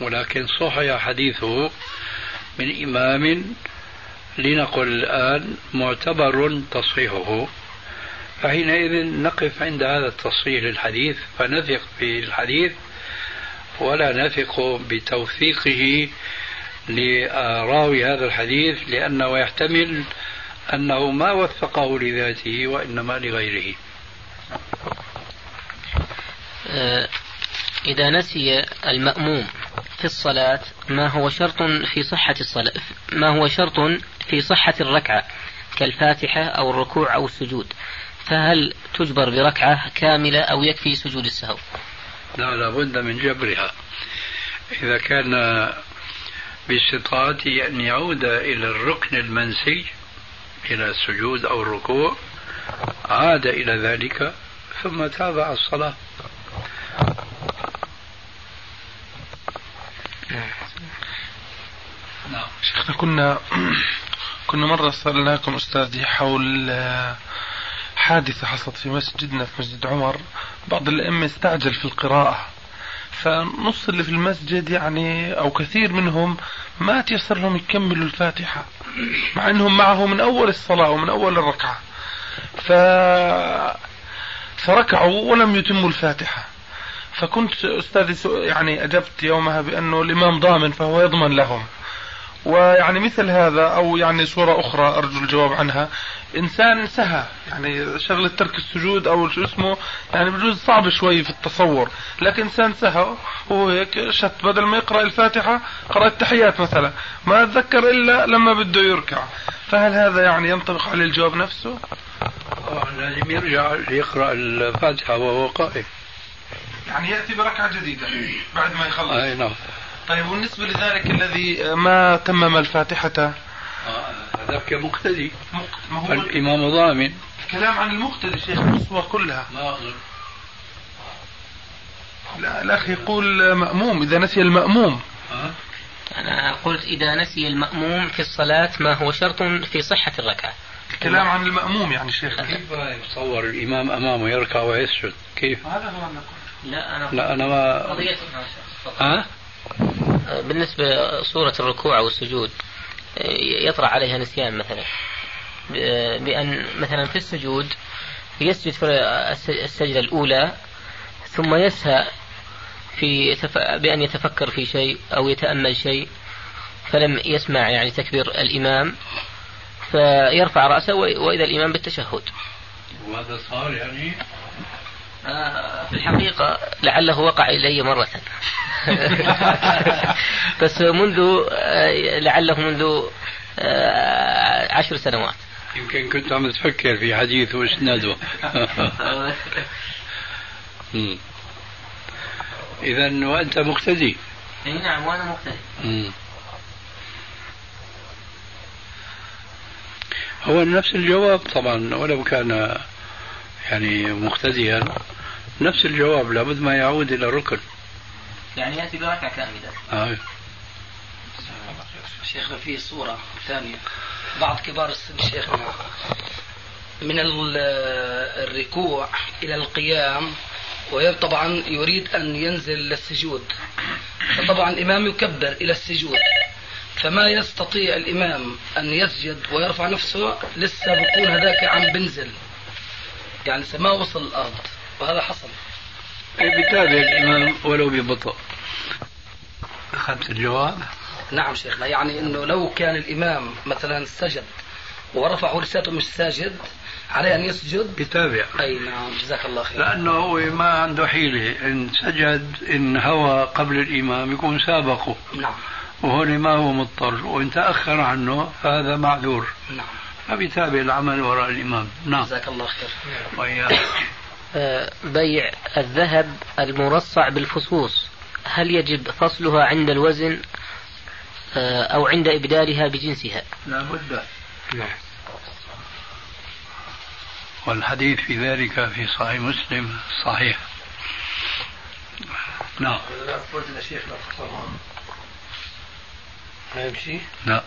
ولكن صحح حديثه من إمام لنقل الآن معتبر تصحيحه، فحينئذ نقف عند هذا التصحيح للحديث فنثق بالحديث ولا نثق بتوثيقه لراوي هذا الحديث لأنه يحتمل أنه ما وثقه لذاته وإنما لغيره. إذا نسي المأموم في الصلاة ما هو شرط في صحة الركعة كالفاتحة أو الركوع أو السجود، فهل تجبر بركعة كاملة أو يكفي سجود السهو؟ لا، لابد من جبرها إذا كان باستطاعته أن يعود إلى الركن المنسي إلى السجود أو الركوع عاد إلى ذلك ثم تابع الصلاة. شيخنا كنا مرة سألناكم أستاذي حول حادثة حصلت في مسجدنا في مسجد عمر، بعض الأئمة استعجل في القراءة فنص اللي في المسجد يعني أو كثير منهم ما تيسر لهم يكملوا الفاتحة مع أنهم معه من أول الصلاة ومن أول الركعة فركعوا ولم يتموا الفاتحة. فكنت أستاذي يعني أجبت يومها بأنه الإمام ضامن فهو يضمن لهم، ويعني مثل هذا أو يعني صورة أخرى أرجو الجواب عنها، إنسان سهى يعني شغلة ترك السجود أو شو اسمه يعني بجوز صعب شوي في التصور، لكن إنسان سهى وهو هيك شت بدل ما يقرأ الفاتحة قرأ التحيات مثلا ما أتذكر إلا لما بده يركع، فهل هذا يعني ينطبق على الجواب نفسه؟ لازم يرجع يقرأ الفاتحة وهو قائم يعني يأتي بركعة جديدة بعد ما يخلص. أي نعم. طيب بالنسبة لذلك الذي ما تمم الفاتحة هذا كمقتدي الإمام ضامن. كلام عن المقتدي شيخ الصور كلها. لا الأخ يقول مأموم إذا نسي المأموم. أنا قلت إذا نسي المأموم في الصلاة ما هو شرط في صحة الركعة. كلام عن المأموم يعني شيخ. كيف يتصور الإمام أمامه يركع ويسجد كيف؟ هذا هو أنا قلت. لا أنا ما. قضية بالنسبة صورة الركوع والسجود يطرأ عليها نسيان مثلا بأن مثلا في السجود يسجد في السجدة الأولى ثم يسهى بأن يتفكر في شيء أو يتأمل شيء فلم يسمع يعني تكبير الإمام فيرفع رأسه وإذا الإمام بالتشهد. وهذا صار يعني في الحقيقة لعله وقع إلي مرة بس منذ 10 سنوات يمكن كنت عم تفكر في حديث واسناده. إذا وأنت مقتدي. اي نعم وأنا مقتدي. هو نفس الجواب طبعا ولو كان يعني مقتديا نفس الجواب لابد ما يعود إلى الركن. يعني يأتي بركعة كاملة. شيخنا في صورة ثانية بعض كبار السن شيخنا من الركوع إلى القيام وطبعا يريد أن ينزل للسجود، فطبعا الإمام يكبر إلى السجود فما يستطيع الإمام أن يسجد ويرفع نفسه، لسه بكون هذاك عم بنزل يعني ما وصل الأرض، وهذا حصل بتابع الإمام ولو ببطء. أخذت الجواب؟ نعم شيخنا، يعني أنه لو كان الإمام مثلا سجد ورفعوا لساته مش ساجد عليه أن يسجد يتابع. أي نعم جزاك الله خير، لأنه هو ما عنده حيلة، إن سجد إن هوى قبل الإمام يكون سابقه. نعم. وهون ما هو مضطر، وإن تأخر عنه فهذا معذور. نعم. فبيتابع العمل وراء الإمام. نعم جزاك الله خير. وإياك. بيع الذهب المرصع بالفصوص هل يجب فصلها عند الوزن أو عند إبدالها بجنسها؟ لا بد. نعم. والحديث في ذلك في صحيح مسلم صحيح. نعم. ما يمشي؟ لا،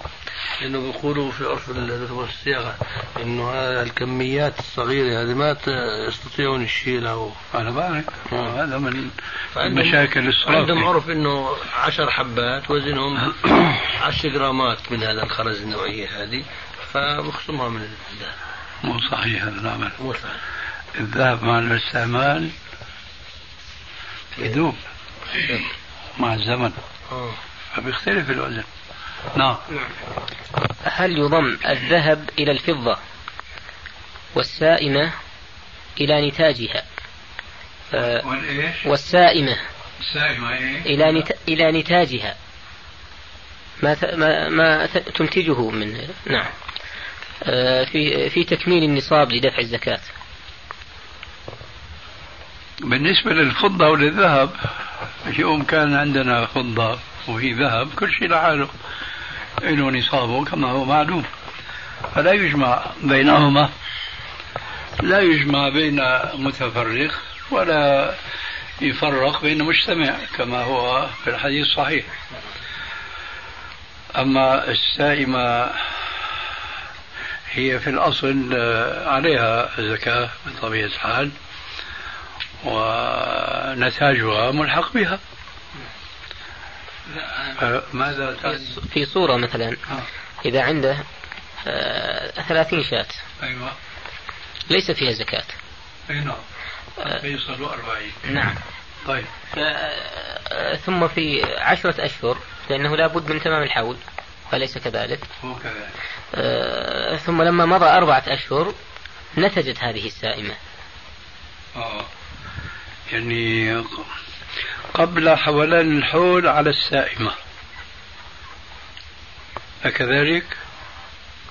لأنه بيقولوا في عرف الصياغة إنه الكميات الصغيرة هذه ما يستطيعون يشيلها. أنا بعرف هذا من مشاكل الصرف. عندهم عرف إنه 10 حبات وزنهم 10 جرامات من هذا الخرز النوعية هذه، فبخصمها من الذهب. مو صحيح هذا العمل. مو صحيح. الذهب مع الاستعمال يذوب مع الزمن فبيختلف الوزن. نعم. هل يضم الذهب إلى الفضة والسائمة إلى نتاجها؟ والسائمة إلى نتاجها ما تنتجه من. نعم. في تكميل النصاب لدفع الزكاة. بالنسبة للفضة وللذهب، يوم كان عندنا فضة وهي ذهب كل شيء لحاله له نصابه كما هو معلوم، فلا يجمع بينهما، لا يجمع بين متفرق ولا يفرق بين مجتمع كما هو في الحديث الصحيح. أما السائمة هي في الأصل عليها زكاة بطبيعة الحال، ونتاجها ملحق بها. ماذا في صورة مثلا إذا عنده 30 شاة أيوة. ليس فيها زكاة. نعم. يصلوا 40. نعم. طيب. ثم في 10 أشهر لأنه لا بد من تمام الحول فليس كذلك. ثم لما مضى 4 أشهر نتجت هذه السائمة. يعني قبل حولان الحول على السائمة أكذلك؟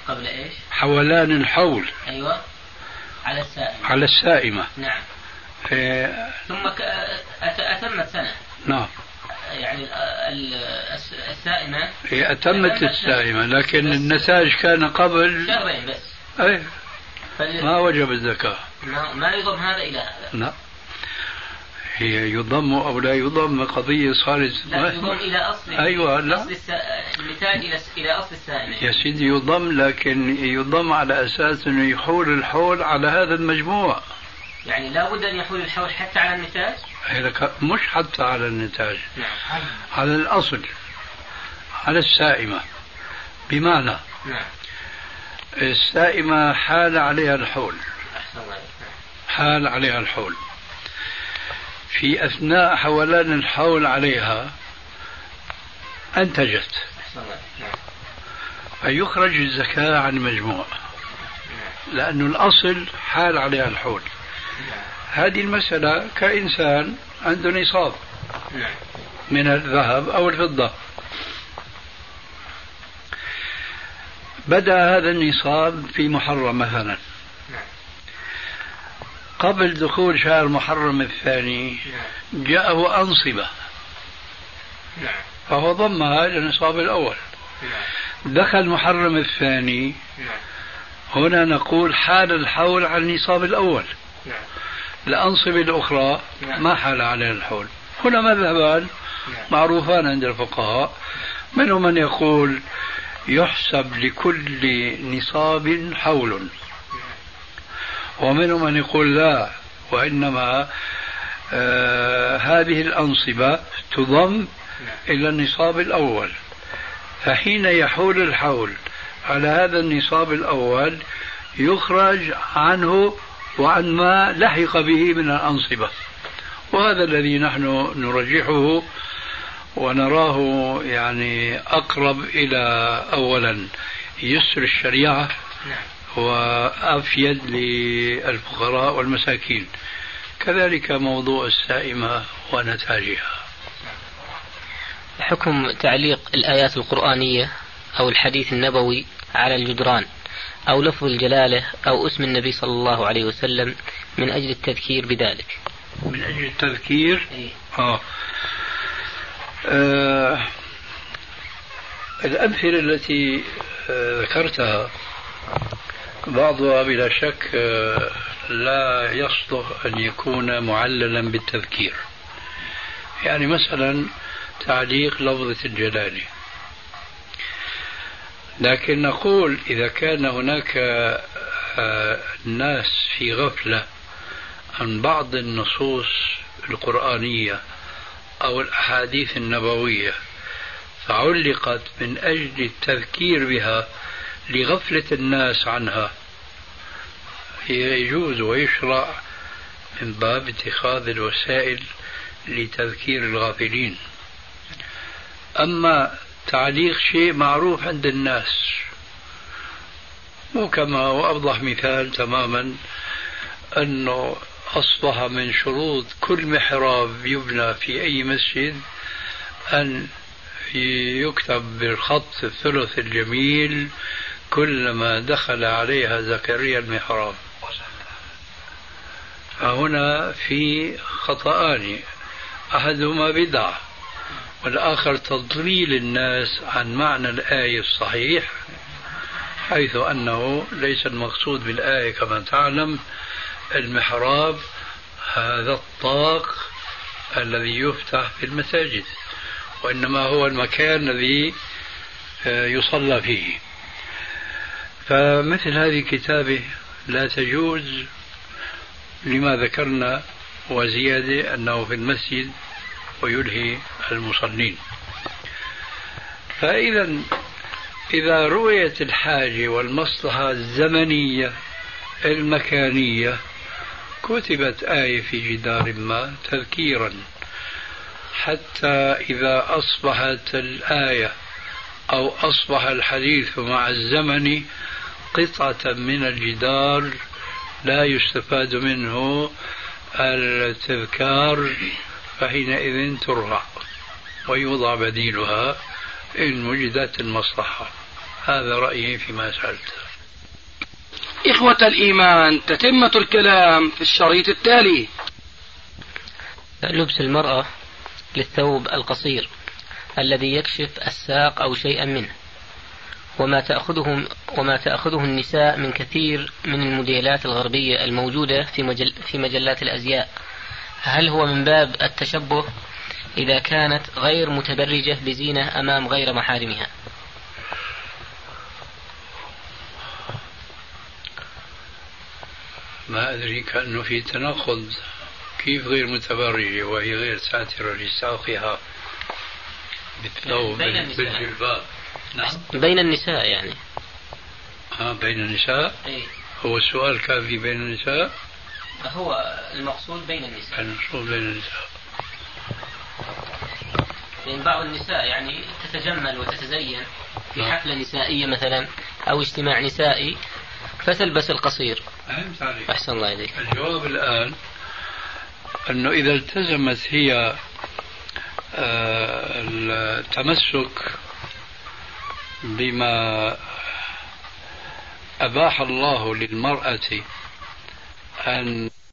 قبل إيش؟ حولان الحول. أيوة على السائمة. على السائمة. نعم. ثم أتمت سنة. نعم. يعني السائمة. هي أتمت السائمة لكن النتاج كان قبل 2 بس. أي. ما وجب الزكاة. ما يضم هذا إلى هذا. نعم. هي يضم أو لا يضم قضية صارت. لا يضم إلى أصل. أيوة لا. النتاج إلى أصل السائمة. يا سيدي يضم، لكن يضم على أساس أنه يحول الحول على هذا المجموع. يعني لا بد أن يحول الحول حتى على النتاج. مش حتى على النتاج. نعم. على الأصل على السائمة، بمعنى نعم. السائمة حال عليها الحول. أحسن الله. حال عليها الحول. في أثناء حولان الحول عليها أنتجت، فيخرج الزكاة عن المجموع لأن الأصل حال عليها الحول. هذه المسألة كإنسان عنده نصاب من الذهب أو الفضة، بدأ هذا النصاب في محرم مثلا، قبل دخول شهر محرم الثاني جاءه أنصبة فهو ضمها إلى النصاب الأول، دخل محرم الثاني هنا نقول حال الحول على النصاب الأول، الأنصبة الأخرى ما حال عليها الحول. هنا مذهبان معروفان عند الفقهاء، منهم من يقول يحسب لكل نصاب حول، ومنهم من يقول لا، وإنما هذه الأنصبة تضم إلى النصاب الأول، فحين يحول الحول على هذا النصاب الأول يخرج عنه وعن ما لحق به من الأنصبة، وهذا الذي نحن نرجحه ونراه يعني أقرب إلى أولا يسر الشريعة وأفيد للفقراء والمساكين، كذلك موضوع السائمة ونتاجها. حكم تعليق الآيات القرآنية أو الحديث النبوي على الجدران أو لفظ الجلالة أو اسم النبي صلى الله عليه وسلم من أجل التذكير بذلك. من أجل التذكير الأمثلة التي ذكرتها بعضها بلا شك لا يصلح أن يكون معللا بالتذكير، يعني مثلا تعليق لفظة الجلالة، لكن نقول إذا كان هناك ناس في غفلة عن بعض النصوص القرآنية أو الأحاديث النبوية فعلقت من أجل التذكير بها لغفلة الناس عنها، يجوز ويشرع من باب اتخاذ الوسائل لتذكير الغافلين. أما تعليق شيء معروف عند الناس، وكما وأوضح مثال تماما أنه أصبح من شروط كل محراب يبنى في أي مسجد أن يكتب بالخط الثلث الجميل كلما دخل عليها زكريا المحراب، فهنا في خطأان، أحدهما بدعة والآخر تضليل الناس عن معنى الآية الصحيح، حيث أنه ليس المقصود بالآية كما تعلم المحراب هذا الطاق الذي يفتح في المساجد، وإنما هو المكان الذي يصلى فيه. فمثل هذه الكتابة لا تجوز لما ذكرنا وزيادة أنه في المسجد ويلهي المصلين. فإذا إذا رؤيت الحاجة والمصلحة الزمنية المكانية كتبت آية في جدار ما تذكيرا، حتى إذا أصبحت الآية أو أصبح الحديث مع الزمن قطعة من الجدار لا يستفاد منه التذكار، فحينئذ ترفع ويوضع بديلها إن وجدت المصلحة. هذا رأيي فيما سألت. إخوة الإيمان، تتمة الكلام في الشريط التالي. لبس المرأة للثوب القصير الذي يكشف الساق أو شيئا منه، وما تأخذه النساء من كثير من الموديلات الغربية الموجودة في مجلات الأزياء، هل هو من باب التشبه إذا كانت غير متبرجة بزينة أمام غير محارمها؟ ما أدري، كأنه في تناقض، كيف غير متبرجة وهي غير ساترة لساقها بالثوب بالجلباب؟ نعم، بين النساء يعني. بين النساء؟ إيه؟ هو السؤال كان في بين النساء؟ هو المقصود بين النساء. المقصود بين النساء. لأن بعض النساء يعني تتجمل وتتزين في حفلة نسائية مثلا أو اجتماع نسائي فتلبس القصير فهمت عليك؟ أحسن الله إليك. الجواب الآن أنه إذا التزمت هي التمسك بما أباح الله للمرأة أن